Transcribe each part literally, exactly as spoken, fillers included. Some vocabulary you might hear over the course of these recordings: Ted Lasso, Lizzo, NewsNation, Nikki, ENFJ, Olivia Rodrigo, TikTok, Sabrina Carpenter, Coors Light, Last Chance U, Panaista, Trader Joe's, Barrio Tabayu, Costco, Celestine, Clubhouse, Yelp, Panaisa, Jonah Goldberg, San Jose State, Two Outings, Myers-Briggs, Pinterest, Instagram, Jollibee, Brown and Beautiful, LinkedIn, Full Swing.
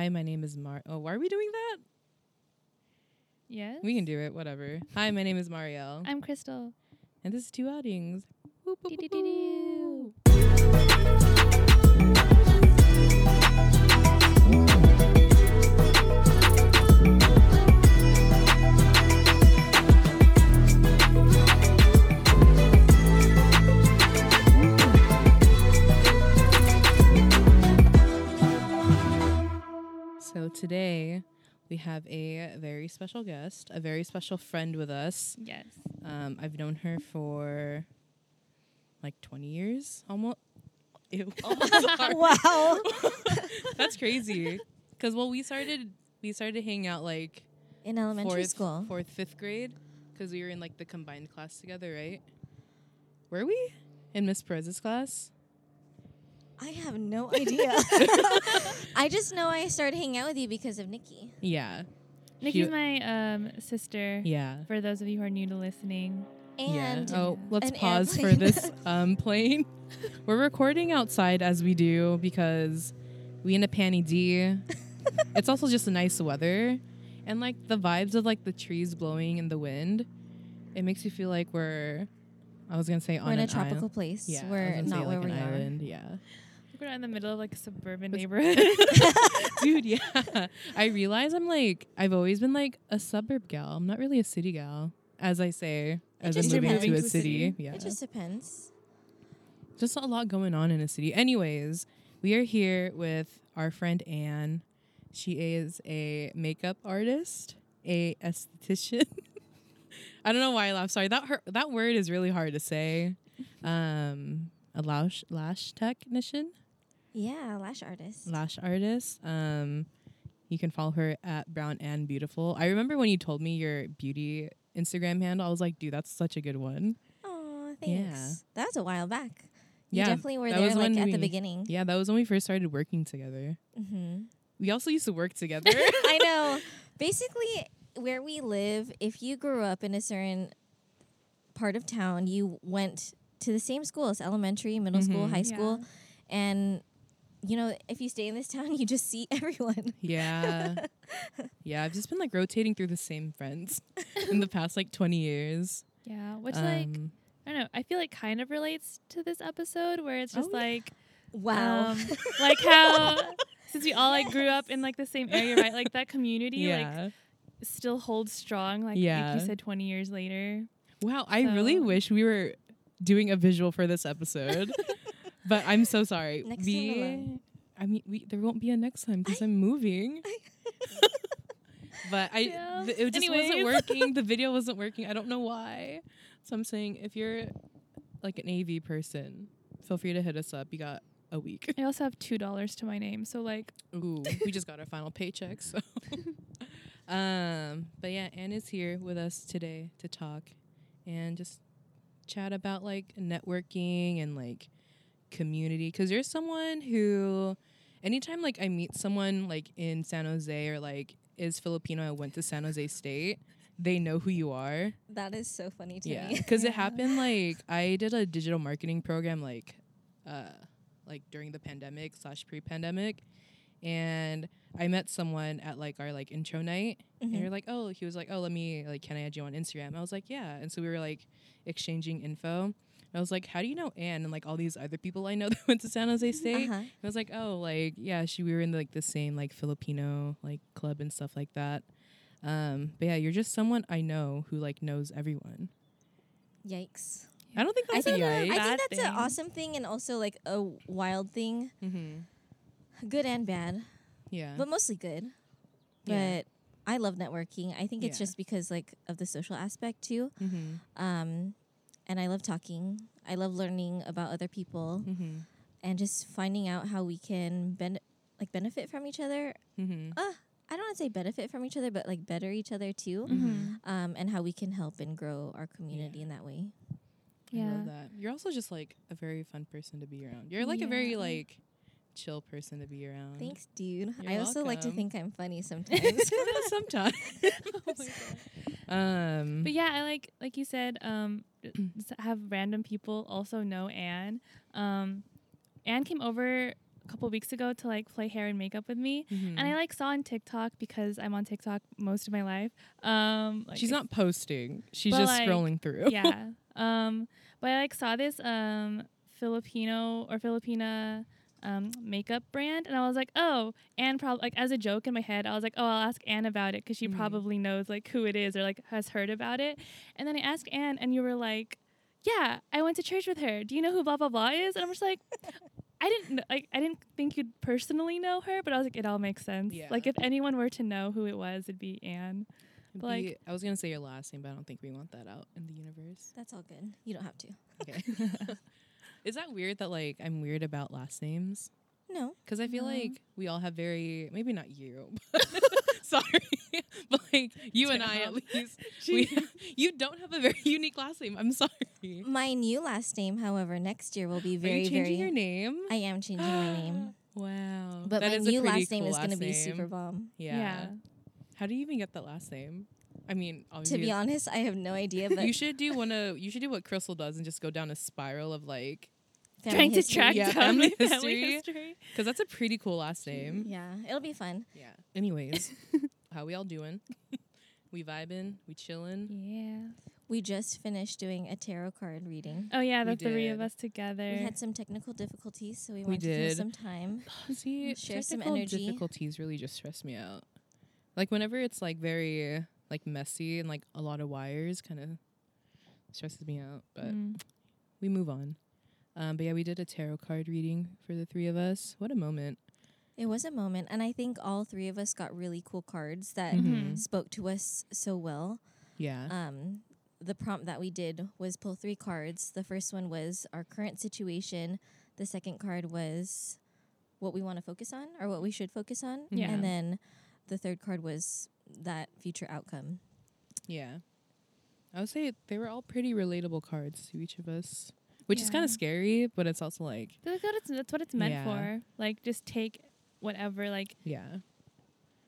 Hi, my name is Mar. Oh, are we doing that? Yes. We can do it. Whatever. Hi, my name is Marielle. I'm Crystal. And this is Two Outings. Boop, boop, boop, boop. So today we have a very special guest, a very special friend with us. Yes. Um, I've known her for like twenty years almost. Ew. Oh, wow. That's crazy. Because, well, we started we started hanging out like in elementary fourth, school. Fourth, fifth grade. Because we were in like the combined class together, right? Were we? In Miss Perez's class? I have no idea. I just know I started hanging out with you because of Nikki. Yeah. Nikki's she, my um, sister. Yeah. For those of you who are new to listening. And yeah. Oh, let's pause airplane. for this um, plane. We're recording outside as we do because we in a panty D. It's also just a nice weather. And like the vibes of like the trees blowing in the wind. It makes you feel like we're, I was going to say on we're in an a tropical island. place. Yeah, we're not say, where like we island. are. Yeah. We're in the middle of like a suburban neighborhood. Dude, yeah. I realize I'm like, I've always been like a suburb gal. I'm not really a city gal, as I say, as I'm moving to a city. Yeah. It just depends. Just a lot going on in a city. Anyways, we are here with our friend Anne. She is a makeup artist, a esthetician. I don't know why I laugh. Sorry, that her- that word is really hard to say. Um, a lash lash technician. Yeah, lash artist. Lash artist. Um, you can follow her at Brown and Beautiful. I remember when you told me your beauty Instagram handle, I was like, dude, that's such a good one. Oh, thanks. Yeah. That was a while back. You yeah, definitely were there like at we, the beginning. Yeah, that was when we first started working together. Mm-hmm. We also used to work together. I know. Basically, where we live, if you grew up in a certain part of town, you went to the same school as elementary, middle mm-hmm. school, high school, yeah. and... You know, if you stay in this town, you just see everyone. Yeah. Yeah, I've just been, like, rotating through the same friends in the past, like, twenty years. Yeah, which, um, like, I don't know, I feel like kind of relates to this episode where it's just, oh, like... Wow. Um, like how, since we all, like, yes. grew up in, like, the same area, right? Like, that community, yeah. like, still holds strong, like, yeah. like you said, twenty years later. Wow, so. I really wish we were doing a visual for this episode. But I'm so sorry. Next we, time I mean, we, there won't be a next time because I'm moving. I but I, yeah. th- it just Anyways. wasn't working. The video wasn't working. I don't know why. So I'm saying, if you're like an A V person, feel free to hit us up. You got a week. I also have two dollars to my name, so like, ooh, we just got our final paycheck. So, um, but yeah, Anne is here with us today to talk and just chat about like networking and like. community, because you're someone who anytime like I meet someone like in San Jose or like is Filipino and went to San Jose State, they know who you are. That is so funny to yeah. me because yeah. it happened like I did a digital marketing program like uh like during the pandemic slash pre-pandemic, and I met someone at like our like intro night mm-hmm. and you're like, oh, he was like, oh, let me like can I add you on Instagram? I was like, yeah. And so we were like exchanging info. I was like, how do you know Anne and, like, all these other people I know that went to San Jose State? Uh-huh. I was like, oh, like, yeah, she we were in, like, the same, like, Filipino, like, club and stuff like that. Um, but, yeah, you're just someone I know who, like, knows everyone. Yikes. I don't think that's I think, a yikes. I think that's an awesome thing and also, like, a wild thing. Mm-hmm. Good and bad. Yeah. But mostly good. Yeah. But I love networking. I think it's yeah. just because, like, of the social aspect, too. Mm-hmm. Um And I love talking. I love learning about other people mm-hmm. and just finding out how we can ben- like benefit from each other. Mm-hmm. Uh, I don't want to say benefit from each other, but like better each other too. Mm-hmm. Um, and how we can help and grow our community yeah. in that way. Yeah. I love that. You're also just like a very fun person to be around. You're like yeah. a very like chill person to be around. Thanks, dude. You're I also welcome. like to think I'm funny sometimes. sometimes. Oh my God. Um, but yeah, I like, like you said, um, have random people also know Anne. Um, Anne came over a couple weeks ago to like play hair and makeup with me, mm-hmm. and I like saw on TikTok because I'm on TikTok most of my life. Um, like, she's not posting; she's just like, scrolling through. Yeah, um, but I like saw this um, Filipino or Filipina um, makeup brand, and I was like, oh, Anne probably like as a joke in my head, I was like, oh, I'll ask Anne about it because she mm-hmm. probably knows like who it is or like has heard about it. And then I asked Anne, and you were like, yeah, I went to church with her. Do you know who blah blah blah is? And I'm just like, I didn't know, like I didn't think you'd personally know her, but I was like, it all makes sense. Yeah. Like if anyone were to know who it was, it'd be Anne. It'd but be, like I was gonna say your last name, but I don't think we want that out in the universe. That's all good. You don't have to. Okay. Is that weird that like I'm weird about last names? No. Because I feel no. like we all have very maybe not you. But sorry. But like you Damn. and I at least we, you don't have a very unique last name. I'm sorry. My new last name, however, next year will be very, Are you changing very your name? I am changing my name. Wow. But that my new last name cool is gonna name. be super bomb. Yeah. yeah. How do you even get that last name? I mean, obviously. To be honest, I have no idea, but you should do one of you should do what Crystal does and just go down a spiral of like Family trying history. to track yeah, down family history, because that's a pretty cool last name. Yeah, it'll be fun. Yeah. Anyways, how we all doing? We vibing? We chilling? Yeah. We just finished doing a tarot card reading. Oh yeah, the three of us together. We had some technical difficulties, so we, we wanted did. to give some time. See, share some energy. Difficulties really just stress me out. Like whenever it's like very like messy and like a lot of wires, kind of stresses me out. But mm. we move on. Um, but yeah, we did a tarot card reading for the three of us. What a moment. It was a moment. And I think all three of us got really cool cards that mm-hmm. spoke to us so well. Yeah. Um, the prompt that we did was pull three cards. The first one was our current situation. The second card was what we want to focus on or what we should focus on. Yeah. And then the third card was that future outcome. Yeah. I would say they were all pretty relatable cards to each of us. Which yeah. is kind of scary, but it's also like... That's what it's, that's what it's meant yeah. for. Like, just take whatever, like... Yeah.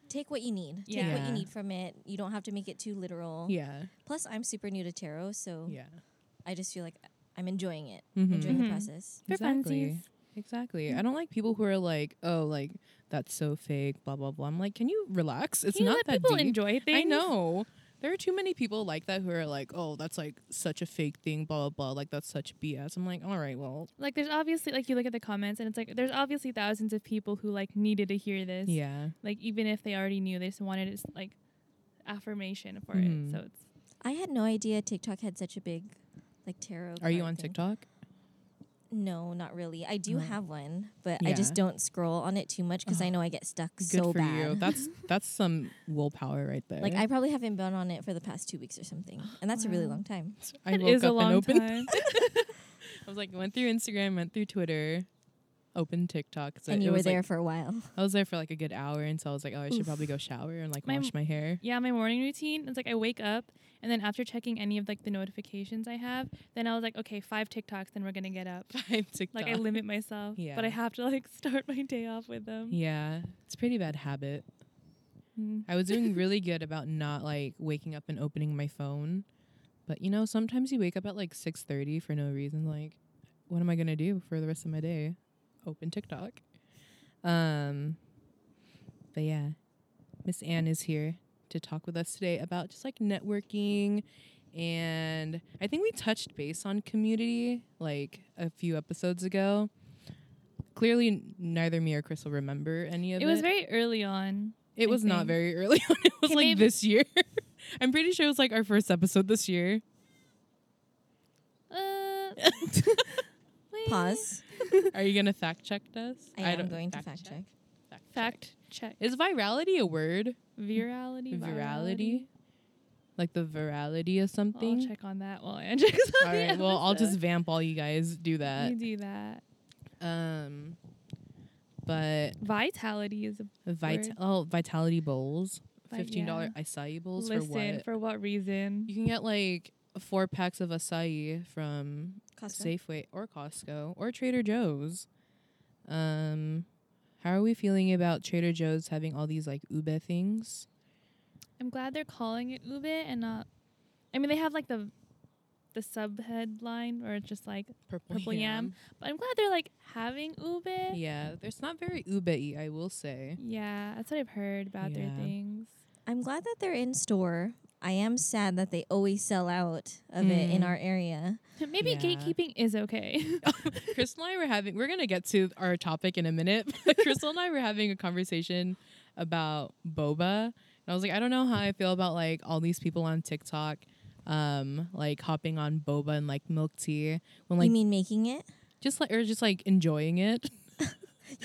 Take what you need. Yeah. Take what you need from it. You don't have to make it too literal. Yeah. Plus, I'm super new to tarot, so... Yeah. I just feel like I'm enjoying it. Mm-hmm. Enjoying mm-hmm. the process. Exactly. Exactly. Mm-hmm. I don't like people who are like, oh, like, that's so fake, blah, blah, blah. I'm like, can you relax? It's can not that deep. People enjoy things. I know. There are too many people like that who are like, oh, that's like such a fake thing, blah, blah, blah. Like, that's such B S. I'm like, all right, well. Like, there's obviously, like, you look at the comments and it's like, there's obviously thousands of people who, like, needed to hear this. Yeah. Like, even if they already knew, they just wanted, it, like, affirmation for mm. it. So it's. I had no idea TikTok had such a big, like, tarot. Are you on thing. TikTok? No, not really. I do mm. have one, but yeah. I just don't scroll on it too much because oh. I know I get stuck Good so for bad. You. That's that's some willpower right there. Like I probably haven't been on it for the past two weeks or something, and that's wow. a really long time. I it woke is up a long and opened time. I was like, went through Instagram, went through Twitter, opened TikTok, and it, you it were there like, for a while. I was there for like a good hour, and so I was like, oh, I Oof. should probably go shower and like my wash my hair. Yeah, my morning routine. It's like I wake up. And then after checking any of, like, the notifications I have, then I was like, okay, five TikToks, then we're going to get up. Five TikToks. Like, I limit myself. Yeah. But I have to, like, start my day off with them. Yeah. It's a pretty bad habit. Mm. I was doing really good about not, like, waking up and opening my phone. But, you know, sometimes you wake up at, like, six thirty for no reason. Like, what am I going to do for the rest of my day? Open TikTok. Um, but, yeah. Miss Anne is here to talk with us today about just like networking, and I think we touched base on community like a few episodes ago. Clearly n- neither me or Crystal remember any of it. It was very early on. It I was think. not very early on. It was Can like this year. I'm pretty sure it was like our first episode this year. Uh, Pause. Are you gonna fact check us? I, I am don't going fact to fact check. check. Fact, fact check. check. Is virality a word? Virality, virality, virality, like the virality of something. I'll check on that while Andrew. All right, episode. Well, I'll just vamp while you guys do that. You do that. Um, but vitality is a vita- word. Oh, vitality bowls, but fifteen dollar yeah. acai bowls. Listen, for what? For what reason? You can get like four packs of acai from Costco. Safeway or Costco or Trader Joe's. Um. How are we feeling about Trader Joe's having all these, like, ube things? I'm glad they're calling it ube and not... I mean, they have, like, the the sub headline, or just like purple, purple yam. yam. But I'm glad they're like having ube. Yeah, it's not very ube-y, I will say. Yeah, that's what I've heard about yeah. their things. I'm glad that they're in store. I am sad that they always sell out of mm. it in our area. Maybe yeah. gatekeeping is okay. Crystal and I were having, we're going to get to our topic in a minute. But Crystal and I were having a conversation about boba. And I was like, I don't know how I feel about like all these people on TikTok, um, like hopping on boba and like milk tea. When like, you mean making it? Just like, or just like enjoying it. yeah,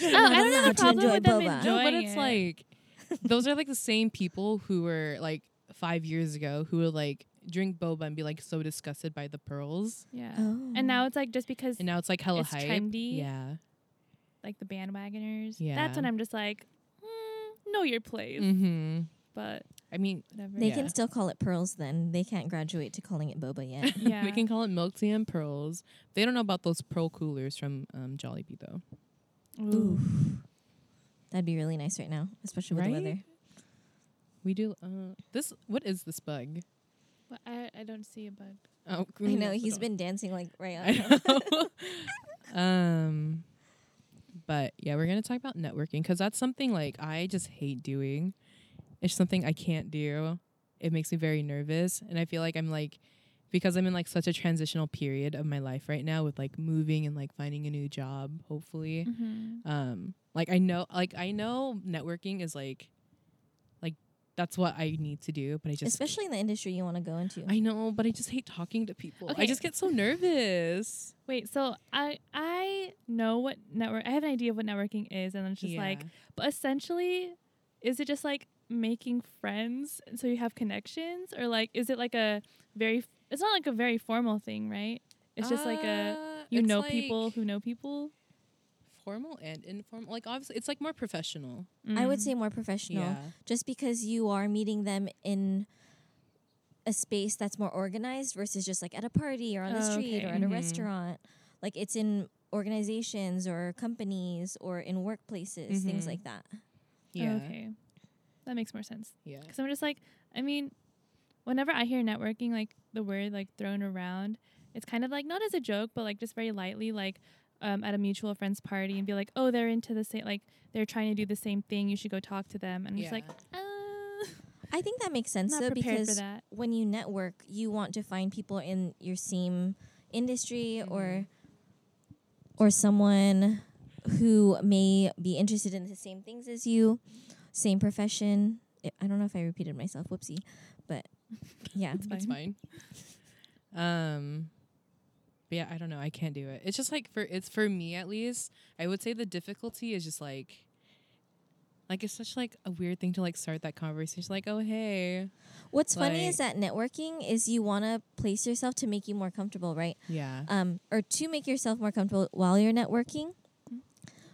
oh, I don't know the problem with them enjoying no, but it's it. Like, those are like the same people who were like, five years ago who would like drink boba and be like so disgusted by the pearls. Yeah. Oh. And now it's like just because and now it's like hella it's hype. Trendy. Yeah. Like the bandwagoners. Yeah. That's when I'm just like, mm, know your place. Mm-hmm. But I mean, whatever. They yeah. can still call it pearls then. They can't graduate to calling it boba yet. yeah. We can call it milk tea and pearls. They don't know about those pearl coolers from um, Jollibee though. Ooh. Ooh. That'd be really nice right now, especially right? with the weather. We do uh, this. What is this bug? Well, I I don't see a bug. Oh, I know he's been dancing like right on. um, but yeah, we're gonna talk about networking because that's something like I just hate doing. It's something I can't do. It makes me very nervous, and I feel like I'm like because I'm in like such a transitional period of my life right now with like moving and like finding a new job. Hopefully, mm-hmm. um, like I know, like I know networking is like. That's what I need to do, but I just... Especially in the industry you want to go into. I know, but I just hate talking to people. Okay. I just get so nervous. Wait, so I I know what network... I have an idea of what networking is, and it's just yeah. like... But essentially, is it just like making friends so you have connections? Or like, is it like a very... It's not like a very formal thing, right? It's just uh, like a... You know like people who know people? Formal and informal, like obviously it's like more professional. Mm. I would say more professional yeah. just because you are meeting them in a space that's more organized versus just like at a party or on oh, the street okay. or at mm-hmm. a restaurant. Like it's in organizations or companies or in workplaces, mm-hmm. things like that. Yeah. Oh, okay. That makes more sense. Yeah. Because I'm just like, I mean, whenever I hear networking, like the word like thrown around, it's kind of like not as a joke, but like just very lightly, like, Um, at a mutual friend's party and be like, oh, they're into the same, like they're trying to do the same thing. You should go talk to them. And I'm yeah. just like, uh, I think that makes sense though because when you network, you want to find people in your same industry mm-hmm. or or someone who may be interested in the same things as you, same profession. I, I don't know if I repeated myself. Whoopsie, but yeah, that's fine. fine. Um. But yeah, I don't know. I can't do it. It's just like for it's for me at least. I would say the difficulty is just like, like it's such like a weird thing to like start that conversation. Like, oh hey. What's like, funny is that networking is you want to place yourself to make you more comfortable, right? Yeah. Um, or to make yourself more comfortable while you're networking,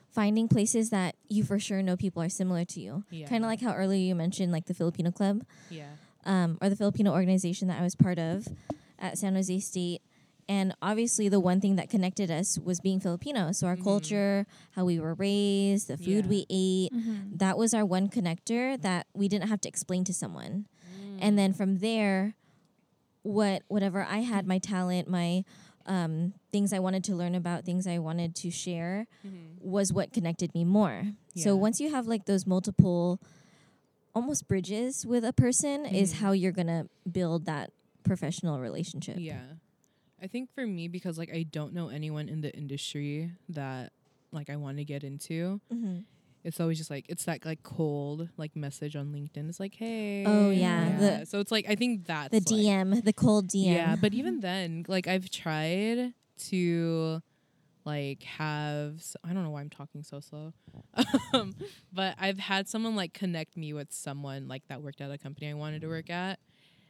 finding places that you for sure know people are similar to you. Yeah. Kind of like how earlier you mentioned like the Filipino club. Yeah. Um, or the Filipino organization that I was part of at San Jose State. And obviously the one thing that connected us was being Filipino. So our mm-hmm. culture, how we were raised, the food yeah. we ate, mm-hmm. that was our one connector that we didn't have to explain to someone. Mm. And then from there, what whatever I had, my talent, my um, things I wanted to learn about, things I wanted to share mm-hmm. was what connected me more. Yeah. So once you have like those multiple almost bridges with a person mm-hmm. is how you're going to build that professional relationship. Yeah. I think for me, because, like, I don't know anyone in the industry that, like, I want to get into. Mm-hmm. It's always just, like, it's that, like, cold, like, message on LinkedIn. It's like, hey. Oh, yeah. yeah. The, so it's, like, I think that's, the D M, like, the cold D M. Yeah, but even then, like, I've tried to, like, have, I don't know why I'm talking so slow. um, but I've had someone, like, connect me with someone, like, that worked at a company I wanted to work at.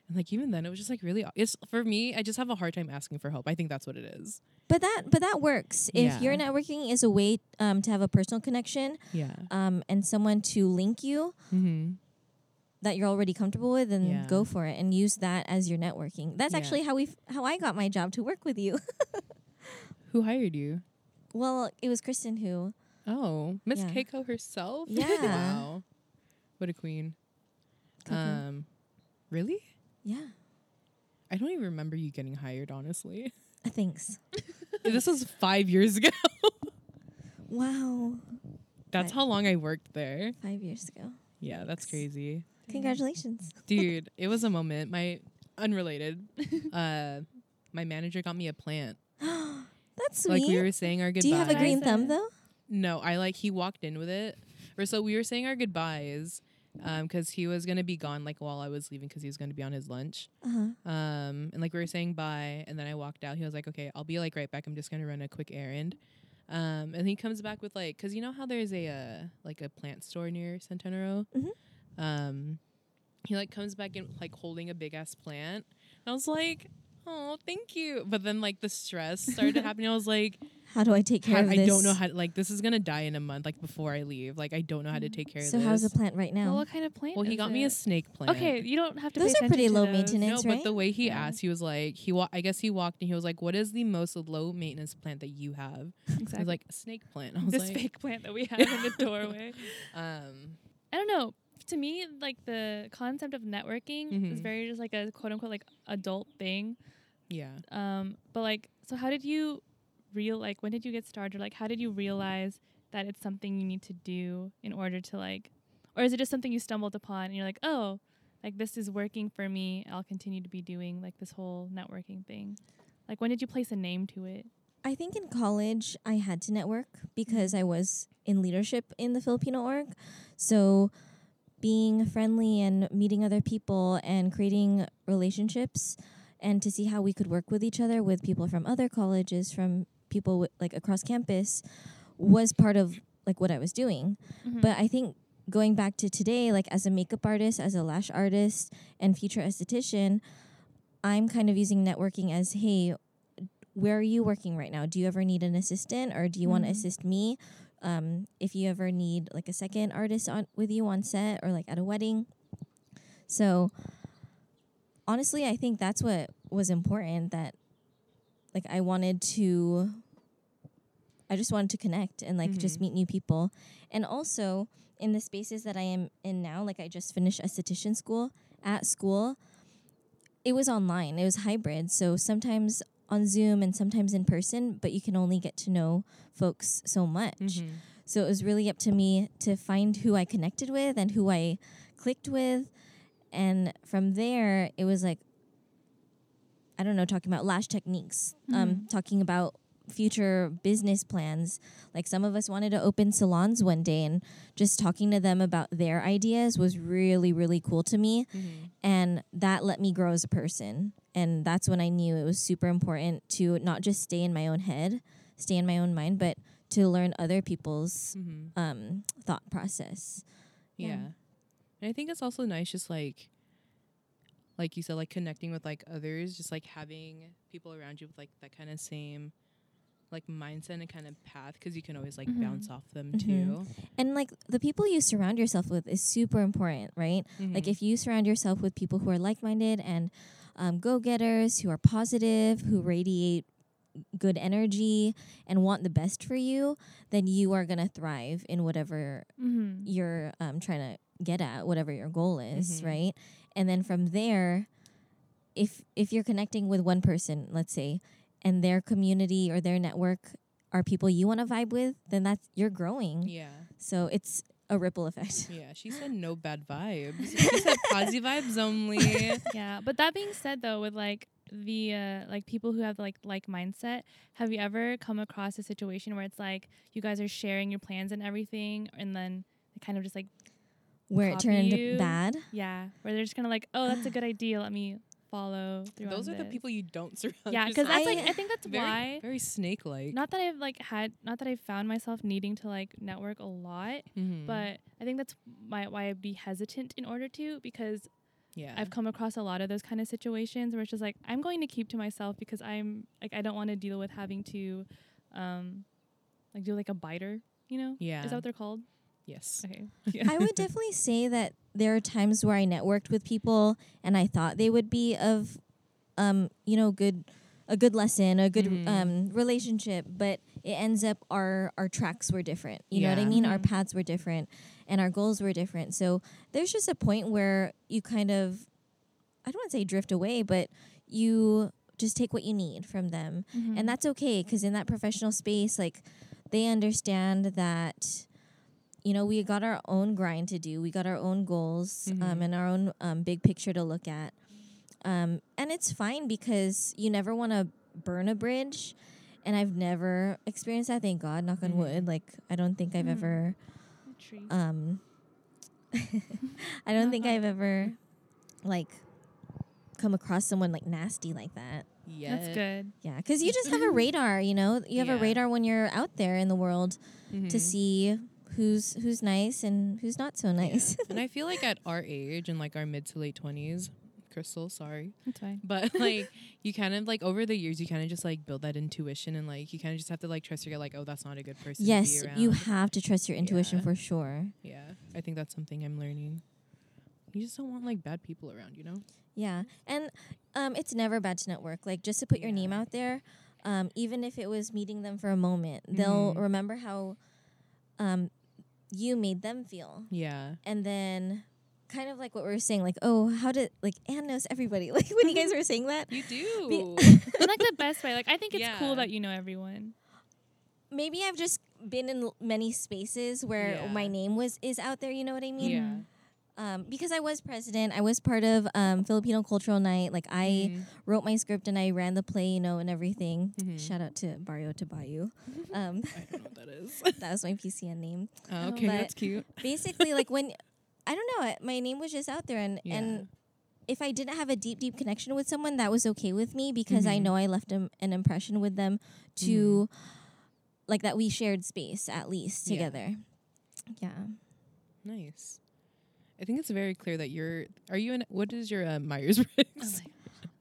And, like, even then, it was just, like, really... It's for me, I just have a hard time asking for help. I think that's what it is. But that but that works. If yeah. your networking is a way um, to have a personal connection yeah. um, and someone to link you mm-hmm. that you're already comfortable with, then yeah. go for it and use that as your networking. That's yeah. actually how we how I got my job to work with you. Who hired you? Well, it was Kristen who... Oh, Miss yeah. Keiko herself? Yeah. Wow. What a queen. Coco. Um, Really? Yeah. I don't even remember you getting hired, honestly. Thanks. This was five years ago. Wow. That's five. How long I worked there. Five years ago. Yeah, that's crazy. Congratulations. Dude, it was a moment. My, unrelated, uh, my manager got me a plant. That's sweet. Like we were saying our goodbyes. Do you have a green thumb, though? No, I like, he walked in with it. Or so we were saying our goodbyes because um, he was going to be gone like while I was leaving because he was going to be on his lunch. Uh-huh. Um, and like we were saying bye and then I walked out. He was like, okay, I'll be like right back. I'm just going to run a quick errand. Um, and he comes back with like, because you know how there's a uh, like a plant store near Centenaro? Mm-hmm. Um, he like comes back in like holding a big ass plant. And I was like, oh, thank you. But then like the stress started happening. I was like, how do I take care how, of this? I don't know how to, like, this is going to die in a month, like, before I leave. Like, I don't know how to take care so of this. So how's the plant right now? Well, what kind of plant Well, he got it? me a snake plant. Okay, you don't have to those pay attention to those. Those are pretty low maintenance, no, right? No, but the way he yeah. asked, he was like, he wa- I guess he walked and he was like, what is the most low maintenance plant that you have? Exactly. I was like, a snake plant. I was this like, fake plant that we have in the doorway. Um, I don't know. To me, like, the concept of networking mm-hmm. is very just, like, a quote-unquote, like, adult thing. Yeah. Um, but, like, so how did you... real like when did you get started, like how did you realize that it's something you need to do in order to like, or is it just something you stumbled upon and you're like, oh, like this is working for me, I'll continue to be doing like this whole networking thing? Like when did you place a name to it? I think in college I had to network because I was in leadership in the Filipino org, so being friendly and meeting other people and creating relationships and to see how we could work with each other with people from other colleges, from people w- like across campus was part of like what I was doing. Mm-hmm. But I think going back to today, like as a makeup artist, as a lash artist and future esthetician, I'm kind of using networking as, hey, where are you working right now? Do you ever need an assistant or do you mm-hmm. want to assist me? Um, if you ever need like a second artist on with you on set or like at a wedding. So honestly, I think that's what was important, that like I wanted to, I just wanted to connect and like mm-hmm. just meet new people. And also in the spaces that I am in now, like I just finished esthetician school at school. It was online. It was hybrid. So sometimes on Zoom and sometimes in person, but you can only get to know folks so much. Mm-hmm. So it was really up to me to find who I connected with and who I clicked with. And from there, it was like, I don't know, talking about lash techniques, mm-hmm. um, talking about future business plans. Like some of us wanted to open salons one day and just talking to them about their ideas was really, really cool to me. Mm-hmm. And that let me grow as a person. And that's when I knew it was super important to not just stay in my own head, stay in my own mind, but to learn other people's mm-hmm. um, thought process. Yeah. yeah. And I think it's also nice just, like, like you said, like, connecting with, like, others, just, like, having people around you with, like, that kind of same, like, mindset and kind of path because you can always, like, mm-hmm. bounce off them, mm-hmm. too. And, like, the people you surround yourself with is super important, right? Mm-hmm. Like, if you surround yourself with people who are like-minded and um, go-getters, who are positive, who radiate good energy and want the best for you, then you are going to thrive in whatever mm-hmm. you're um, trying to get at, whatever your goal is, mm-hmm. right? And then from there, if if you're connecting with one person, let's say, and their community or their network are people you want to vibe with, then that's, you're growing. Yeah. So it's a ripple effect. Yeah, she said no bad vibes. She said positive vibes only. Yeah, but that being said, though, with like the uh, like people who have like like mindset, have you ever come across a situation where it's like you guys are sharing your plans and everything, and then it kind of just like where it turned you. bad? Yeah. Where they're just kind of like, oh, that's a good idea. Let me follow through Those on are this. The people you don't surround yourself. Yeah, because that's I, like, I think that's very, why. Very snake-like. Not that I've like had, not that I found myself needing to like network a lot, mm-hmm. but I think that's my, why I'd be hesitant in order to, because yeah. I've come across a lot of those kind of situations where it's just like, I'm going to keep to myself because I'm like, I don't want to deal with having to um, like do like a biter, you know? Yeah. Is that what they're called? Yes. Okay. Yeah. I would definitely say that there are times where I networked with people and I thought they would be of, um, you know, good, a good lesson, a good mm. um, relationship, but it ends up our, our tracks were different. You yeah. know what I mean? Mm-hmm. Our paths were different and our goals were different. So there's just a point where you kind of, I don't want to say drift away, but you just take what you need from them. Mm-hmm. And that's okay, because in that professional space, like, they understand that, you know, we got our own grind to do. We got our own goals, mm-hmm. um, and our own um, big picture to look at. Um, and it's fine, because you never want to burn a bridge. And I've never experienced that, thank God, knock on wood. Like, I don't think I've mm. ever... Um, I don't think I've ever, like, come across someone, like, nasty like that. Yeah. That's good. Yeah, because you just have a radar, you know? You have yeah. a radar when you're out there in the world mm-hmm. to see... Who's who's nice and who's not so nice. Yeah. And I feel like at our age, in like our mid to late twenties, Crystal, sorry. That's fine. But like you kind of like over the years, you kind of just like build that intuition, and like you kind of just have to like trust your gut, like, oh, that's not a good person. Yes, to be around. You have to trust your intuition yeah. for sure. Yeah, I think that's something I'm learning. You just don't want like bad people around, you know? Yeah, and um, it's never bad to network. Like just to put your yeah. name out there, um, even if it was meeting them for a moment, mm-hmm. they'll remember how. Um, you made them feel. Yeah. And then kind of like what we were saying, like, oh, how did, like, Anne knows everybody. Like, when you guys were saying that. You do. Be- in, like, the best way. Like, I think it's yeah. cool that you know everyone. Maybe I've just been in l- many spaces where yeah. my name was is out there, you know what I mean? Yeah. Um, because I was president. I was part of um, Filipino Cultural Night. Like, I mm-hmm. wrote my script and I ran the play, you know, and everything. Mm-hmm. Shout out to Barrio Tabayu. Um, I don't know what that is. That was my P C N name. Oh, okay, but that's cute. Basically, like, when... I don't know. My name was just out there. And, yeah. and if I didn't have a deep, deep connection with someone, that was okay with me because mm-hmm. I know I left an impression with them to... Mm-hmm. Like, that we shared space, at least, together. Yeah. yeah. Nice. I think it's very clear that you're. Are you in? What is your uh, Myers-Briggs?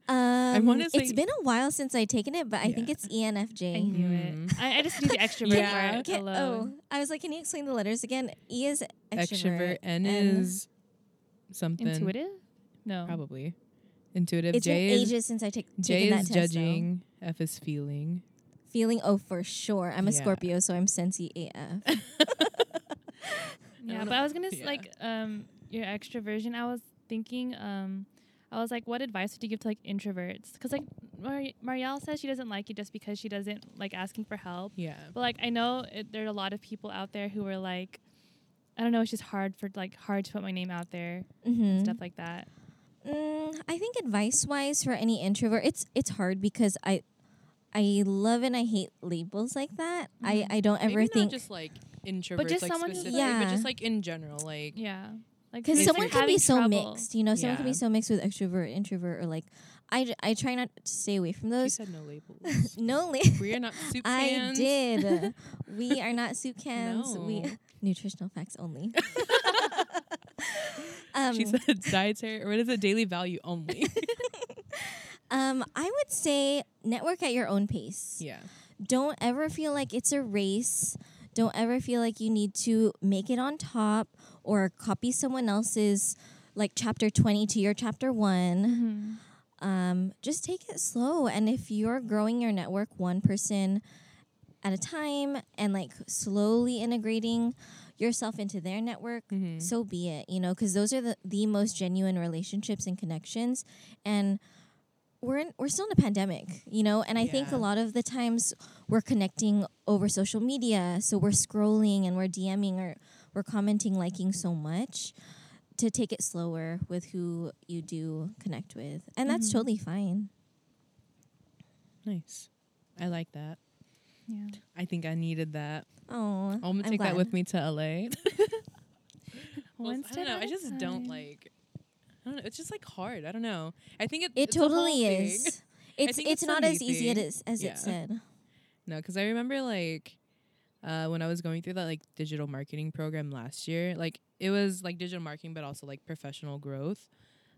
Oh um, I it's been a while since I've taken it, but I yeah. think it's E N F J. I knew mm-hmm. it. I, I just knew the extrovert yeah. part alone. Oh, I was like, can you explain the letters again? E is extrovert. extrovert N, N is something. Intuitive? No. Probably. Intuitive. It's J been is, ages since I take J taken is that judging. Test, F is feeling. Feeling. Oh, for sure. I'm a yeah. Scorpio, so I'm Sensi A F. yeah, but I was gonna yeah. like um. Your extroversion, I was thinking, um, I was like, what advice would you give to, like, introverts? Because, like, Mar- Marielle says she doesn't like it just because she doesn't like asking for help. Yeah. But, like, I know it, there are a lot of people out there who are, like, I don't know, it's just hard for, like, hard to put my name out there mm-hmm. and stuff like that. Mm, I think advice-wise for any introvert, it's it's hard because I I love and I hate labels like that. Mm-hmm. I, I don't ever Maybe think... Not just, like, introverts, but just like, specifically, yeah. but just, like, in general, like... Yeah. Because like someone can be so trouble. mixed, you know, yeah. someone can be so mixed with extrovert, introvert, or like, I, I try not to stay away from those. You said no labels. no labels. We are not soup cans. I did. We are not soup cans. No. We nutritional facts only. um, she said dietary, or what is it, daily value only. um, I would say network at your own pace. Yeah. Don't ever feel like it's a race. Don't ever feel like you need to make it on top or copy someone else's, like, chapter twenty to your chapter one. Mm-hmm. Um, just take it slow. And if you're growing your network one person at a time and, like, slowly integrating yourself into their network, mm-hmm. so be it, you know, because those are the, the most genuine relationships and connections. And we're in, we're still in a pandemic, you know, and I yeah. think a lot of the times we're connecting over social media, so we're scrolling and we're DMing or we're commenting, liking so much. To take it slower with who you do connect with, and mm-hmm. that's totally fine. Nice, I like that. Yeah, I think I needed that. Oh, I'm gonna take I'm that with me to L A. well, I don't know. I just time. don't like. I don't know. It's just like hard. I don't know. I think it. It it's totally is. Thing. It's it's, it's not as thing. easy as as yeah. it said. No, because I remember like uh, when I was going through that like digital marketing program last year, like it was like digital marketing, but also like professional growth,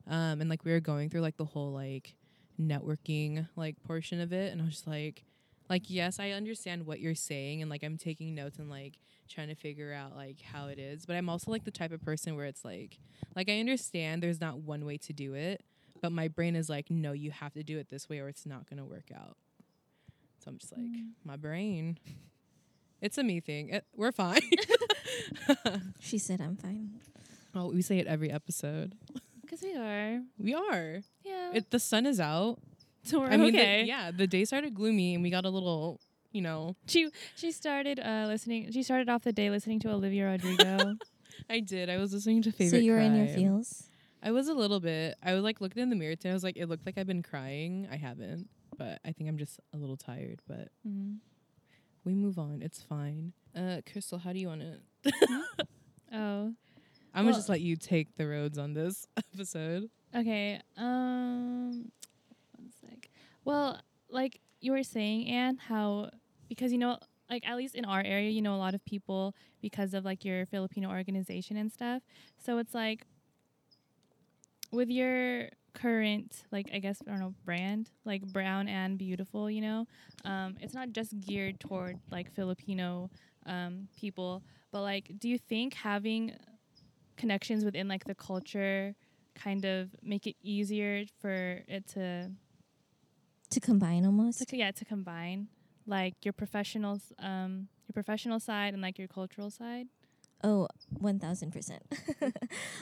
um, and like we were going through like the whole like networking like portion of it, and I was just like, like yes, I understand what you're saying, and like I'm taking notes and like trying to figure out like how it is, but I'm also like the type of person where it's like like I understand there's not one way to do it, but my brain is like, no, you have to do it this way or it's not gonna work out. So I'm just like, mm. my brain, it's a me thing, it, we're fine. She said I'm fine. Oh, we say it every episode because we are we are yeah it, the sun is out, tour. I mean, okay. The, yeah, the day started gloomy, and we got a little, you know. She she started uh, listening. She started off the day listening to Olivia Rodrigo. I did. I was listening to Favorite Crime. So you were in your feels? I was a little bit. I was like looking in the mirror today. I was like, it looked like I've been crying. I haven't, but I think I'm just a little tired. But mm-hmm. we move on. It's fine. Uh, Crystal, how do you want to? Oh. I'm well, gonna just let you take the roads on this episode. Okay. Um, one sec. Well, like you were saying, Anne, how because you know, like at least in our area, you know, a lot of people because of like your Filipino organization and stuff. So it's like with your current, like I guess I don't know, brand like Brown and Beautiful. You know, um, it's not just geared toward like Filipino um, people, but like, do you think having connections within like the culture kind of make it easier for it to to combine almost to, yeah to combine like your professionals um your professional side and like your cultural side? Oh, one thousand percent.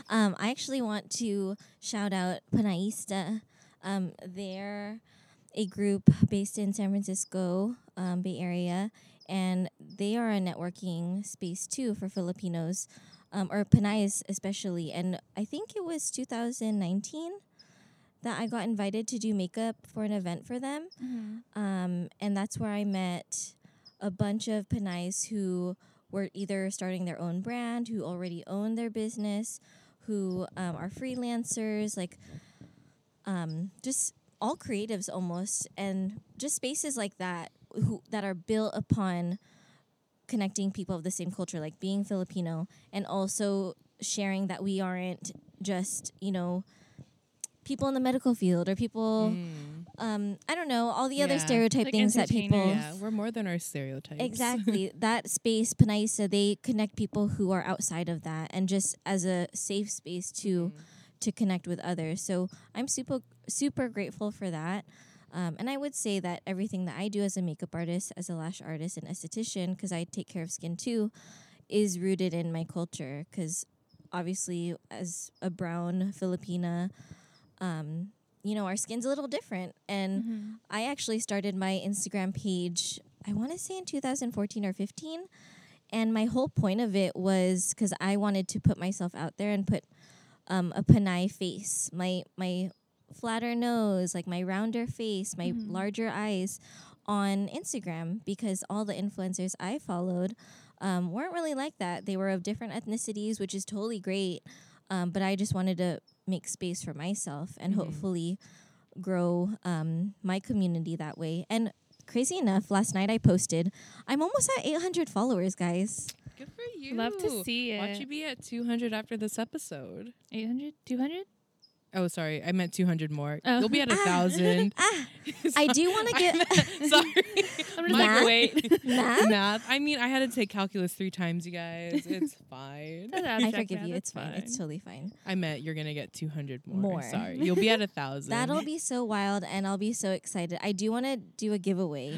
um I actually want to shout out Panaista. Um they're a group based in San Francisco um Bay Area, and they are a networking space too for Filipinos. Um, or Panaisa especially, and I think it was two thousand nineteen that I got invited to do makeup for an event for them, mm-hmm. um, and that's where I met a bunch of Panaisa who were either starting their own brand, who already own their business, who um, are freelancers, like um, just all creatives almost, and just spaces like that who that are built upon connecting people of the same culture, like being Filipino, and also sharing that we aren't just, you know, people in the medical field or people, mm. um, I don't know, all the yeah. other stereotype like things that people... Yeah, we're more than our stereotypes. Exactly. That space, Panaisa, they connect people who are outside of that and just as a safe space to mm. to connect with others. So I'm super, super grateful for that. Um, and I would say that everything that I do as a makeup artist, as a lash artist and esthetician, because I take care of skin too, is rooted in my culture. Because obviously as a brown Filipina, um, you know, our skin's a little different. And mm-hmm. I actually started my Instagram page, I want to say in two thousand fourteen or fifteen. And my whole point of it was because I wanted to put myself out there and put um, a Panay face, my my. flatter nose, like my rounder face, my mm-hmm. larger eyes on Instagram, because all the influencers I followed um, weren't really like that. They were of different ethnicities, which is totally great. Um, but I just wanted to make space for myself and mm-hmm. hopefully grow um, my community that way. And crazy enough, last night I posted, I'm almost at eight hundred followers, guys. Good for you. Love to see it. Why don't you be at two hundred after this episode? eight hundred? two hundred? Oh, sorry. I meant two hundred more. Oh. You'll be at one thousand. Ah, ah. I do want to get... Meant, sorry. I'm just Math? like, wait. Math? Math? I mean, I had to take calculus three times, you guys. It's fine. I forgive you. It's fine. fine. It's totally fine. I meant you're going to get two hundred more. more. Sorry. You'll be at one thousand. That'll be so wild, and I'll be so excited. I do want to do a giveaway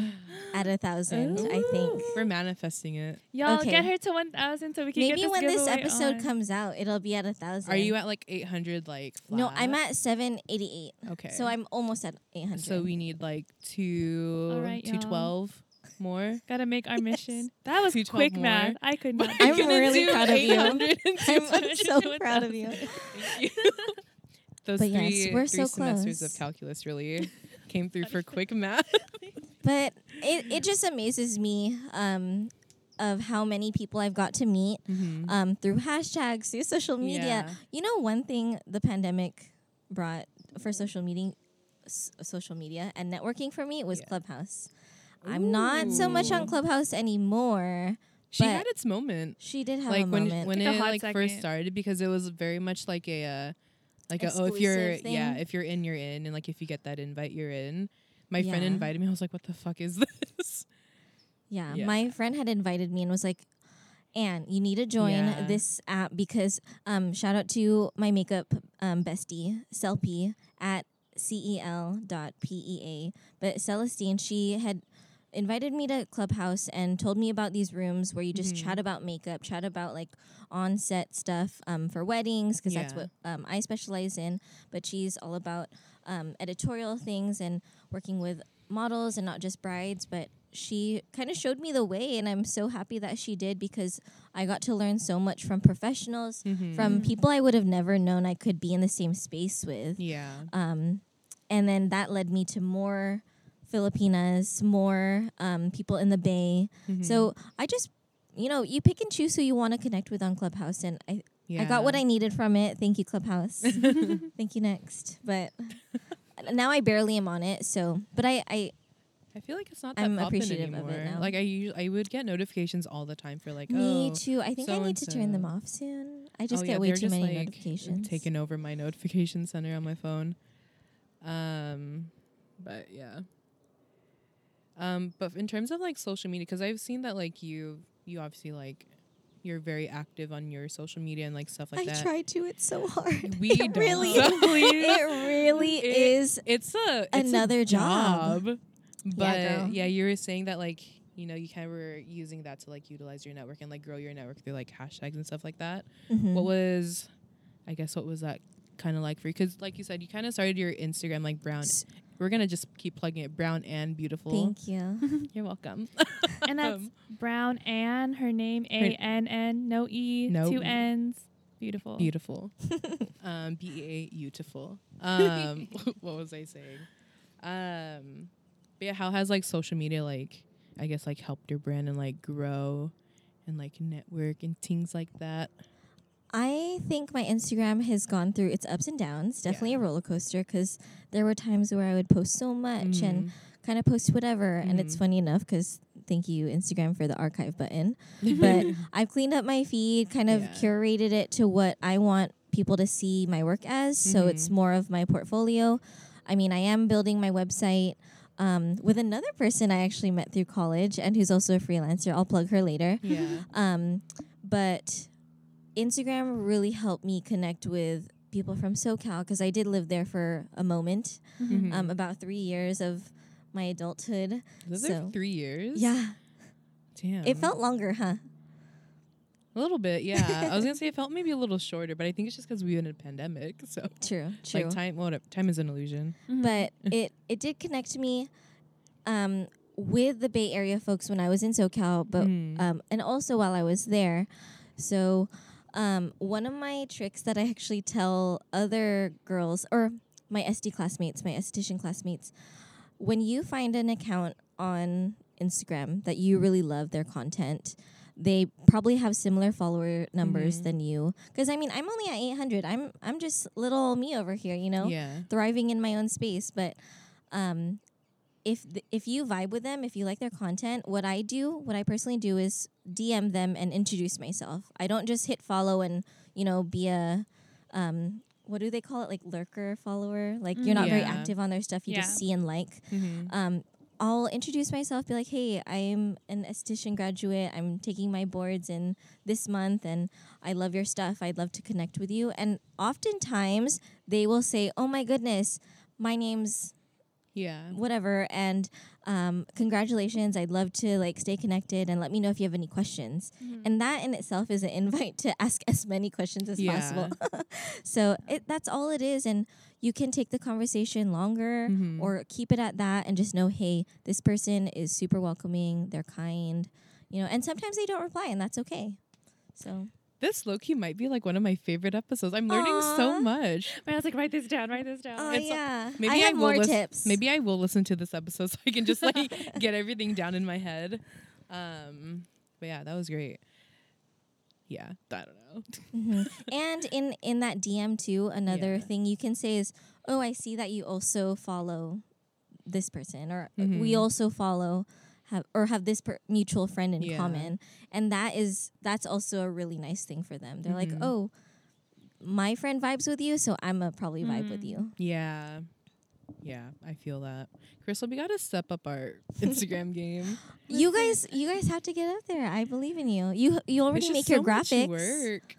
at one thousand, I think. We're manifesting it. Y'all okay. Get her to one thousand so we can Maybe get this giveaway. Maybe when this episode on. comes out, it'll be at one thousand. Are you at like eight hundred, like, flat? No, I I'm at seven eighty-eight. Okay. So I'm almost at eight hundred. So we need like two, right, two twelve more. Gotta make our yes. mission. That was quick more. math. I could not. I'm really proud of you. I'm so proud of you. Thank you. Those but three, yes, we're three so semesters close. Of calculus really came through for quick math. But it, it just amazes me. Um, of how many people I've got to meet mm-hmm. um, through hashtags, through social media. Yeah. You know, one thing the pandemic brought for social media, s- social media and networking for me was yeah. Clubhouse. Ooh. I'm not so much on Clubhouse anymore. She had its moment. She did have like a when, moment. When like it like second. first started, because it was very much like a uh, like a, oh if you're thing. yeah if you're in you're in, and like if you get that invite you're in. My yeah. friend invited me. I was like, what the fuck is this? Yeah, yeah, my friend had invited me and was like, Anne, you need to join yeah. this app because um, shout out to my makeup um, bestie, Celpy, at C E L dot P E A. But Celestine, she had invited me to Clubhouse and told me about these rooms where you just mm-hmm. chat about makeup, chat about like on-set stuff um, for weddings, because yeah. that's what um, I specialize in. But she's all about um, editorial things and working with models and not just brides. But she kind of showed me the way, and I'm so happy that she did, because I got to learn so much from professionals, mm-hmm. from people I would have never known I could be in the same space with. Yeah. Um, and then that led me to more Filipinas, more um, people in the Bay. Mm-hmm. So I just, you know, you pick and choose who you want to connect with on Clubhouse. And I yeah. I got what I needed from it. Thank you, Clubhouse. Thank you, Next. But now I barely am on it. So, but I, I, I feel like it's not that I'm often appreciative anymore. Of it now. Like I usually, I would get notifications all the time for like, me oh. Me too. I think so I need to so. turn them off soon. I just oh, get yeah, way too many like notifications. Taking over my notification center on my phone. Um, but yeah. Um, but in terms of like social media, because I've seen that like you, you obviously like you're very active on your social media and like stuff like I that. I try to. It's so hard. We it don't. Really, it really it, is. It's a it's another a job. job. But yeah, yeah, you were saying that like you know you kind of were using that to like utilize your network and like grow your network through like hashtags and stuff like that. Mm-hmm. What was, I guess, what was that kind of like for you? Because like you said, you kind of started your Instagram like brown. S- We're going to just keep plugging it. Brown and Beautiful. Thank you. You're welcome. And that's Brown and her name, A N N, no E, no two N's, Beautiful. Beautiful. um, B A U-tiful. Um, what was I saying? Um, but yeah, how has, like, social media, like, I guess, like, helped your brand and, like, grow and, like, network and things like that? I think my Instagram has gone through its ups and downs, definitely yeah. a roller coaster, because there were times where I would post so much mm-hmm. and kind of post whatever. Mm-hmm. And it's funny enough because thank you, Instagram, for the archive button. But I've cleaned up my feed, kind of yeah. curated it to what I want people to see my work as. Mm-hmm. So it's more of my portfolio. I mean, I am building my website um, with another person I actually met through college and who's also a freelancer. I'll plug her later. Yeah. Um, but Instagram really helped me connect with people from SoCal, because I did live there for a moment, mm-hmm. um, about three years of my adulthood. Lived so. there three years? Yeah. Damn. It felt longer, huh? A little bit, yeah. I was going to say it felt maybe a little shorter, but I think it's just because we were in a pandemic. So True, true. Like time, well, time is an illusion. Mm-hmm. But it, it did connect me um, with the Bay Area folks when I was in SoCal, but mm. um, and also while I was there. So... Um, one of my tricks that I actually tell other girls or my S D classmates, my esthetician classmates, when you find an account on Instagram that you really love their content, they probably have similar follower numbers mm-hmm. than you. Because, I mean, I'm only at eight hundred. I'm I'm just little me over here, you know, yeah. thriving in my own space. But um, if th- if you vibe with them, if you like their content, what I do, what I personally do is D M them and introduce myself. I don't just hit follow and, you know, be a, um, what do they call it? Like lurker follower. Like mm, you're not yeah. very active on their stuff. You yeah. just see and like. Mm-hmm. Um, I'll introduce myself, be like, hey, I'm an esthetician graduate. I'm taking my boards in this month and I love your stuff. I'd love to connect with you. And oftentimes they will say, oh my goodness, my name's yeah, whatever. And um, congratulations. I'd love to like stay connected and let me know if you have any questions. Mm-hmm. And that in itself is an invite to ask as many questions as yeah. possible. So it, that's all it is. And you can take the conversation longer mm-hmm. or keep it at that and just know, hey, this person is super welcoming. They're kind, you know, and sometimes they don't reply and that's okay. So. This low-key might be, like, one of my favorite episodes. I'm learning Aww. so much. I was like, write this down, write this down. Oh, it's yeah. Like, maybe I have I will more lis- tips. Maybe I will listen to this episode so I can just, like, get everything down in my head. Um, but, yeah, that was great. Yeah, I don't know. Mm-hmm. And in, in that D M, too, another yeah. thing you can say is, oh, I see that you also follow this person. Or mm-hmm. we also follow... Have, or have this per- mutual friend in yeah. common. And that is, that's also a really nice thing for them. They're mm-hmm. like, oh, my friend vibes with you, so I'm going to probably mm-hmm. vibe with you. Yeah. Yeah, I feel that. Crystal, we got to step up our Instagram game. You guys you guys have to get up there. I believe in you. You you already make so your graphics. Work.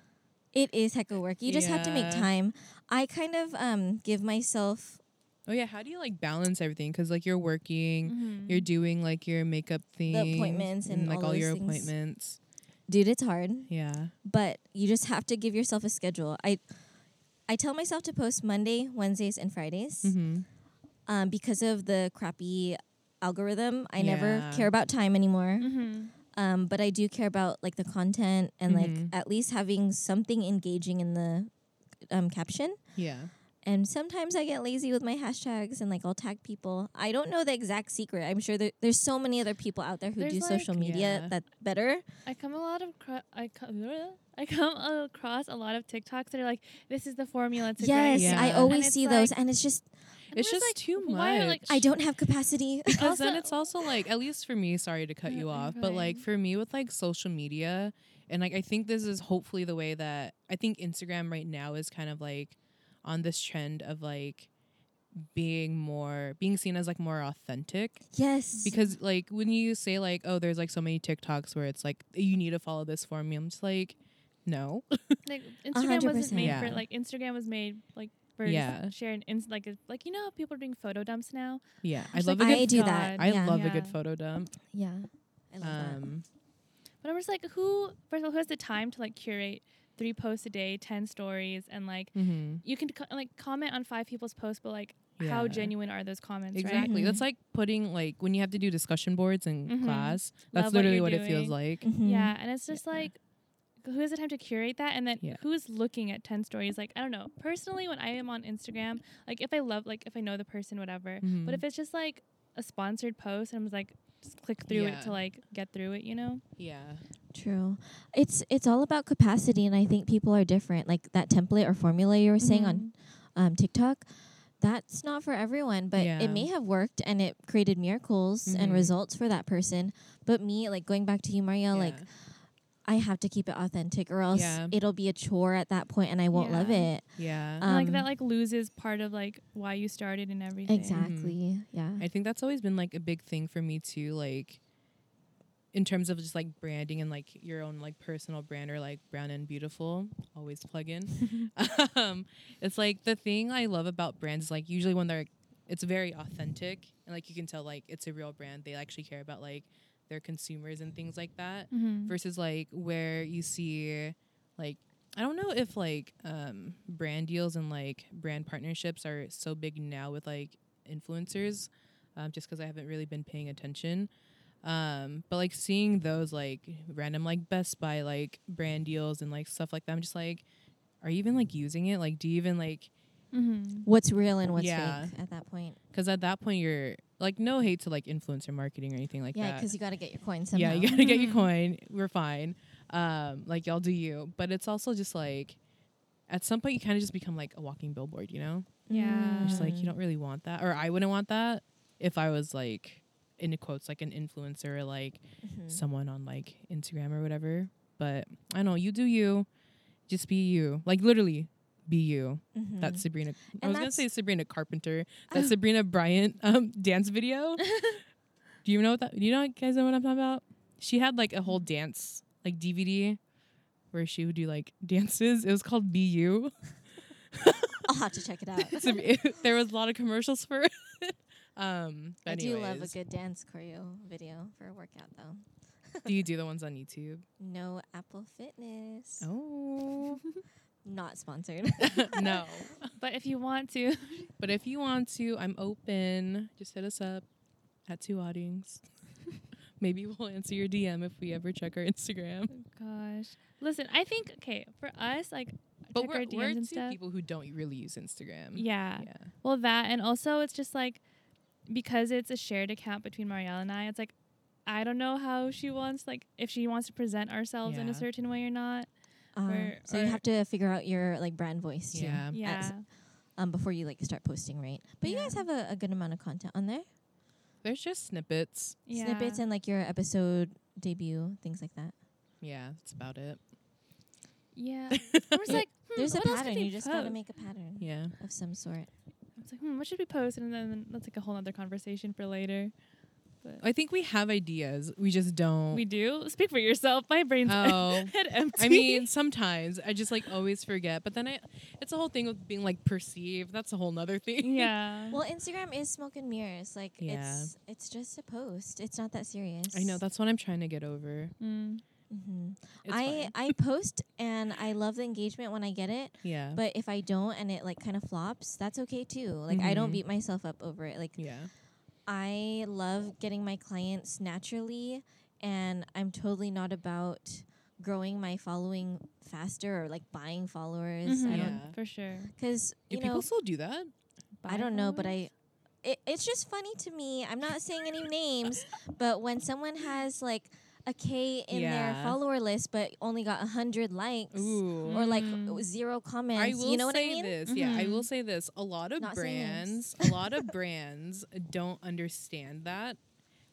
It is heck of work. You just yeah. have to make time. I kind of um give myself Oh yeah, how do you like balance everything? Because like you're working, mm-hmm. you're doing like your makeup thing, the appointments, and, and like all, all your things. appointments. Dude, it's hard. Yeah, but you just have to give yourself a schedule. I, I tell myself to post Monday, Wednesdays, and Fridays. Mm-hmm. Um, because of the crappy algorithm, I yeah. never care about time anymore. Mm-hmm. Um, but I do care about like the content and mm-hmm. like at least having something engaging in the um, caption. Yeah. And sometimes I get lazy with my hashtags and, like, I'll tag people. I don't know the exact secret. I'm sure there, there's so many other people out there who there's do like, social media yeah. that better. I come a lot of cro- I come I come across a lot of TikToks that are like, this is the formula to Yes, yeah. I always see like, those, and it's just... It's just like, too much. Why are, like, I don't have capacity. Because then it's also, like, at least for me, sorry to cut yeah, you off, but, like, for me with, like, social media, and, like, I think this is hopefully the way that... I think Instagram right now is kind of, like... on this trend of like being more being seen as like more authentic. Yes. Because like when you say like, oh, there's like so many TikToks where it's like you need to follow this formula, I'm just like, no. Like Instagram one hundred percent wasn't made yeah. for like Instagram was made like for yeah. sharing ins- like like you know people are doing photo dumps now. Yeah. I love like, a good I do God. that. I yeah. love yeah. a good photo dump. Yeah. I love um, that. But I'm just like who first of all who has the time to like curate three posts a day, ten stories, and, like, mm-hmm. you can, co- like, comment on five people's posts, but, like, yeah. how genuine are those comments, exactly. right? Exactly. Mm-hmm. That's, like, putting, like, when you have to do discussion boards in mm-hmm. class, that's Love literally what, what it feels like. Mm-hmm. Yeah, and it's just, yeah. like, who has the time to curate that? And then yeah. who's looking at ten stories? Like, I don't know. Personally, when I am on Instagram, like, if I love, like, if I know the person, whatever, mm-hmm. but if it's just, like, a sponsored post, and I'm just, like, just click through yeah. it to, like, get through it, you know? Yeah. True. It's it's all about capacity, and I think people are different. Like that template or formula you were mm-hmm. saying on um, TikTok, that's not for everyone, but yeah. it may have worked, and it created miracles mm-hmm. and results for that person. But me, like going back to you, Maria, yeah. like I have to keep it authentic or else yeah. it'll be a chore at that point, and I won't yeah. love it. Yeah. Um, and like that like loses part of like why you started and everything. Exactly. Mm-hmm. Yeah. I think that's always been like a big thing for me too, like in terms of just like branding and like your own like personal brand or like Brown and Beautiful, always plug in. um, it's like the thing I love about brands is like usually when they're, it's very authentic and like you can tell like it's a real brand. They actually care about like their consumers and things like that mm-hmm. versus like where you see like, I don't know if like um, brand deals and like brand partnerships are so big now with like influencers um, just because I haven't really been paying attention. Um, but like seeing those like random like Best Buy like brand deals and like stuff like that, I'm just like, are you even like using it? Like, do you even like mm-hmm. what's real and what's yeah. fake at that point? Because at that point you're like, no hate to like influencer marketing or anything like yeah, that. Yeah, because you got to get your coin somehow. Yeah, you got to get your coin. We're fine. Um, like y'all do you. But it's also just like at some point you kind of just become like a walking billboard, you know? Yeah. It's like you don't really want that, or I wouldn't want that if I was like, in quotes, like an influencer or like mm-hmm. someone on like Instagram or whatever. But I know, you do you, just be you, like literally be you. Mm-hmm. That's Sabrina. And I was gonna say Sabrina Carpenter. That oh. Sabrina Bryant um, dance video. Do you know what that? Do you know, guys know what I'm talking about? She had like a whole dance like D V D where she would do like dances. It was called Be You. I'll have to check it out. So, it, there was a lot of commercials for it. Um, I anyways. do love a good dance choreo video for a workout, though. Do you do the ones on YouTube? No, Apple Fitness. Oh. Not sponsored. No. But if you want to. But if you want to, I'm open. Just hit us up at Two Outings. Maybe we'll answer your D M if we ever check our Instagram. Oh, gosh. Listen, I think, okay, for us, like, but check we're, our D Ms we're and stuff. People who don't really use Instagram. Yeah. yeah. Well, that, and also it's just like, because it's a shared account between Marielle and I, it's like, I don't know how she wants, like, if she wants to present ourselves yeah. in a certain way or not. Um, or, so or you have to figure out your, like, brand voice, too. Yeah. yeah. As, um, before you, like, start posting, right? But yeah. you guys have a, a good amount of content on there. There's just snippets. Yeah. Snippets and, like, your episode debut, things like that. Yeah, that's about it. Yeah. I was like, hmm, there's a pattern. You just got to make a pattern yeah. of some sort. It's like, hmm, what should we post? And then that's like a whole other conversation for later. But I think we have ideas. We just don't. We do? Speak for yourself. My brain's oh, head empty. I mean, sometimes I just like always forget. But then I, it's a whole thing with being like perceived. That's a whole nother thing. Yeah. Well, Instagram is smoke and mirrors. Like yeah. it's it's just a post. It's not that serious. I know. That's what I'm trying to get over. Mm. Mm-hmm. I, I post and I love the engagement when I get it. Yeah. But if I don't and it like kind of flops, that's okay too. Like mm-hmm. I don't beat myself up over it. Like yeah. I love getting my clients naturally, and I'm totally not about growing my following faster or like buying followers. Mm-hmm. I yeah. don't for sure. Cause do you people know, still do that? Buy I don't followers? know, but I it, it's just funny to me. I'm not saying any names, but when someone has like a K in yeah. their follower list, but only got a hundred likes Ooh. or like mm. zero comments. I will you know say what I mean? This, mm-hmm. yeah, I will say this. A lot of Not brands, a lot of brands don't understand that,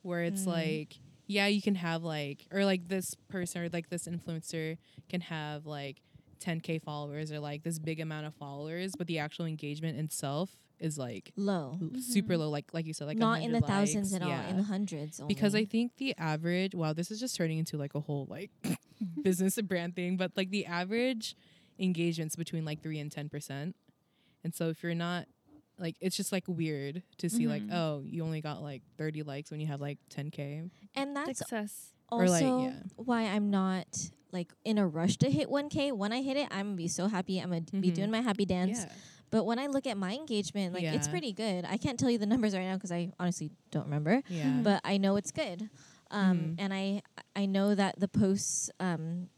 where it's mm. like, yeah, you can have like, or like this person or like this influencer can have like ten K followers or like this big amount of followers, but the actual engagement itself is like low, mm-hmm. super low, like like you said, like not in the likes. thousands at yeah. all, in the hundreds only. Because I think the average, wow, this is just turning into like a whole like business and brand thing, but like the average engagement's between like three and ten percent, and so if you're not like, it's just like weird to see mm-hmm. like, oh, you only got like thirty likes when you have like ten K, and that's success. Also, like, yeah. why I'm not like in a rush to hit one K. When I hit it, I'm gonna be so happy. I'm gonna mm-hmm. be doing my happy dance. Yeah. But when I look at my engagement, like yeah. it's pretty good. I can't tell you the numbers right now because I honestly don't remember. Yeah. Mm-hmm. But I know it's good, um, mm-hmm. and I I know that the posts um,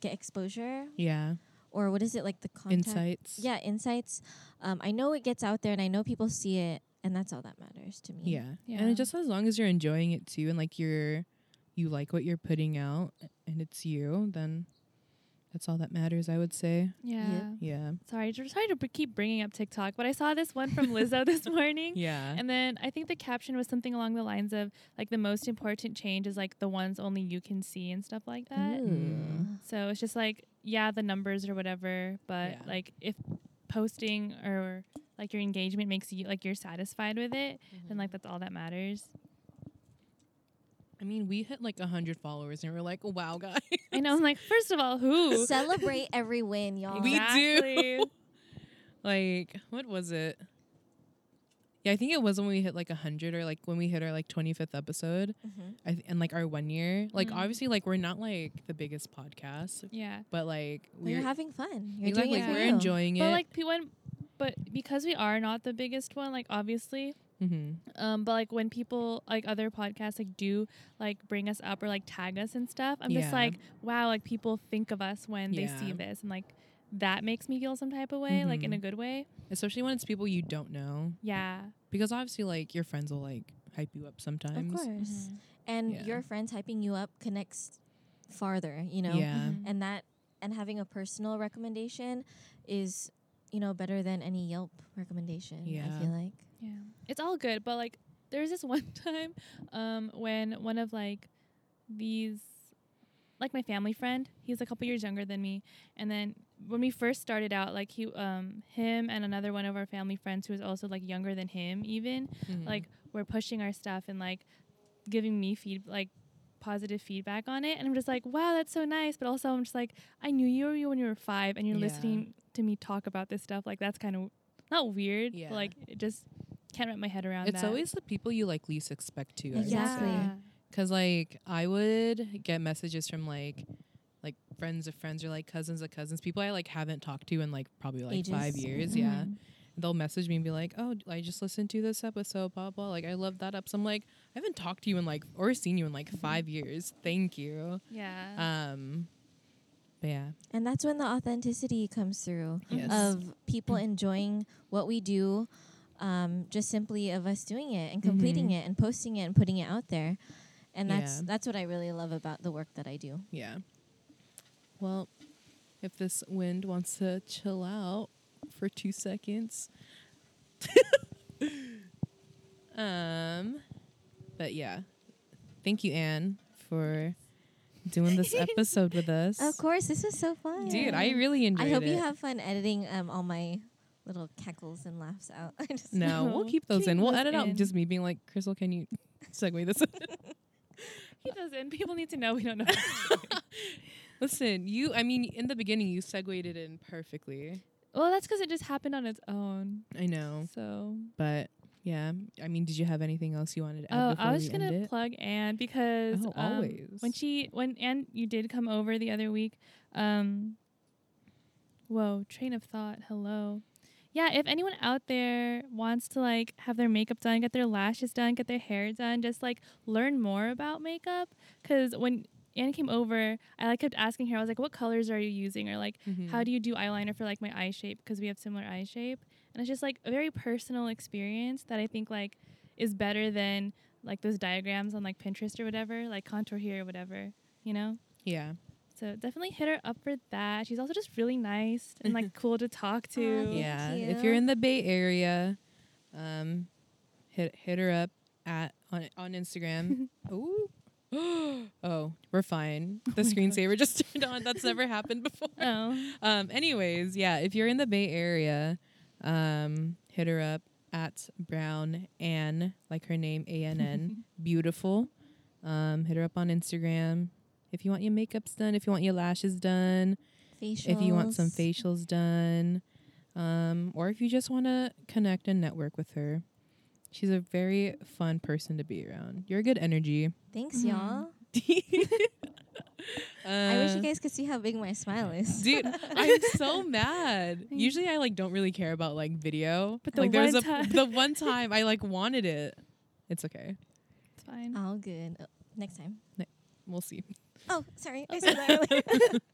get exposure. Yeah. Or what is it like the content? Insights. Yeah, insights. Um, I know it gets out there, and I know people see it, and that's all that matters to me. Yeah. yeah. And just as long as you're enjoying it too, and like you're, you like what you're putting out, and it's you, then. That's all that matters, I would say. Yeah. Yeah. yeah. Sorry, sorry to b- keep bringing up TikTok, but I saw this one from Lizzo this morning. Yeah. And then I think the caption was something along the lines of, like, the most important change is, like, the ones only you can see and stuff like that. Mm. So it's just, like, yeah, the numbers or whatever, but, yeah. like, if posting or, like, your engagement makes you, like, you're satisfied with it, mm-hmm. then, like, that's all that matters. I mean, we hit like one hundred followers and we were like, wow, guys. I know. I'm like, first of all, who? Celebrate every win, y'all. Exactly. We do. Like, what was it? Yeah, I think it was when we hit like one hundred or like when we hit our like twenty-fifth episode mm-hmm. I th- and like our one year. Like, mm-hmm. obviously, like we're not like the biggest podcast. Yeah. But like, we're well, having fun. You're exactly, doing like, it we're you. enjoying but, it. But like, P- when, but because we are not the biggest one, like obviously. Mm-hmm. Um, but like when people like other podcasts like do like bring us up or like tag us and stuff, I'm yeah. just like, wow, like people think of us when yeah. they see this, and like that makes me feel some type of way, mm-hmm. like in a good way. Especially when it's people you don't know. Yeah. Because obviously like your friends will like hype you up sometimes. Of course. Mm-hmm. And yeah. your friends hyping you up connects farther, you know? Yeah. Mm-hmm. And that and having a personal recommendation is, you know, better than any Yelp recommendation, yeah. I feel like. Yeah. It's all good, but like there's this one time um when one of like these like my family friend, he's a couple years younger than me, and then when we first started out, like he um him and another one of our family friends who was also like younger than him even, mm-hmm. like were pushing our stuff and like giving me feed like positive feedback on it, and I'm just like, wow, that's so nice, but also I'm just like, I knew you were you when you were five and you're yeah. listening to me talk about this stuff, like that's kind of not weird, yeah. but like it just can't wrap my head around it's that. It's always the people you like least expect to. Exactly. Yeah. Because like I would get messages from like like friends of friends or like cousins of cousins, people I like haven't talked to in like probably like Ages. five years. Mm-hmm. Yeah. They'll message me and be like, oh, I just listened to this episode, blah, blah. Like I love that episode. I'm like, I haven't talked to you in like or seen you in like mm-hmm. five years. Thank you. Yeah. Um. But yeah. And that's when the authenticity comes through yes. of people enjoying what we do. Um, just simply of us doing it and completing mm-hmm. it and posting it and putting it out there. And that's yeah. that's what I really love about the work that I do. Yeah. Well, if this wind wants to chill out for two seconds. um, but yeah. Thank you, Anne, for doing this episode with us. Of course. This was so fun. Dude, I really enjoyed it. I hope it. you have fun editing um, all my little cackles and laughs out. I just no, know. We'll keep those keep in. Those we'll edit in. Out just me being like, Crystal, can you segue this? Keep those in. People need to know we don't know. Listen, you, I mean, in the beginning, you segued it in perfectly. Well, that's because it just happened on its own. I know. So, but yeah, I mean, did you have anything else you wanted to add? Oh, I was going to plug Anne because oh, um, always. when she, when Anne, you did come over the other week. Um, whoa, train of thought. Hello. Yeah, if anyone out there wants to, like, have their makeup done, get their lashes done, get their hair done, just, like, learn more about makeup. Because when Anne came over, I, like, kept asking her, I was like, what colors are you using? Or, like, mm-hmm. how do you do eyeliner for, like, my eye shape? Because we have similar eye shape. And it's just, like, a very personal experience that I think, like, is better than, like, those diagrams on, like, Pinterest or whatever. Like, contour here or whatever, you know? Yeah. So definitely hit her up for that. She's also just really nice and like cool to talk to. Oh, yeah. You. If you're in the Bay Area, um, hit hit her up at on on Instagram. Ooh. Oh, we're fine. The oh screensaver just turned on. That's never happened before. Oh. Um, anyways, yeah, if you're in the Bay Area, um, hit her up at Brown and like her name, A N N Beautiful. Um, hit her up on Instagram. If you want your makeup's done, if you want your lashes done, facials. If you want some facials done, um, or if you just want to connect and network with her. She's a very fun person to be around. You're a good energy. Thanks, mm-hmm. y'all. uh, I wish you guys could see how big my smile is. Dude, I'm so mad. Usually I like don't really care about like video. But the, like, one, there's time. A, the one time I like wanted it. It's okay. It's fine. All good. Oh, next time. Ne- we'll see. Oh, sorry. I said that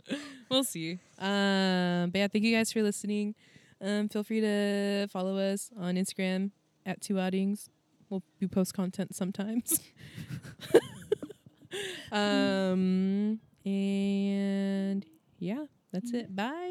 earlier. We'll see. Um, but yeah, thank you guys for listening. Um, feel free to follow us on Instagram at Two Outings. We'll we post content sometimes. um, and yeah, that's it. Bye.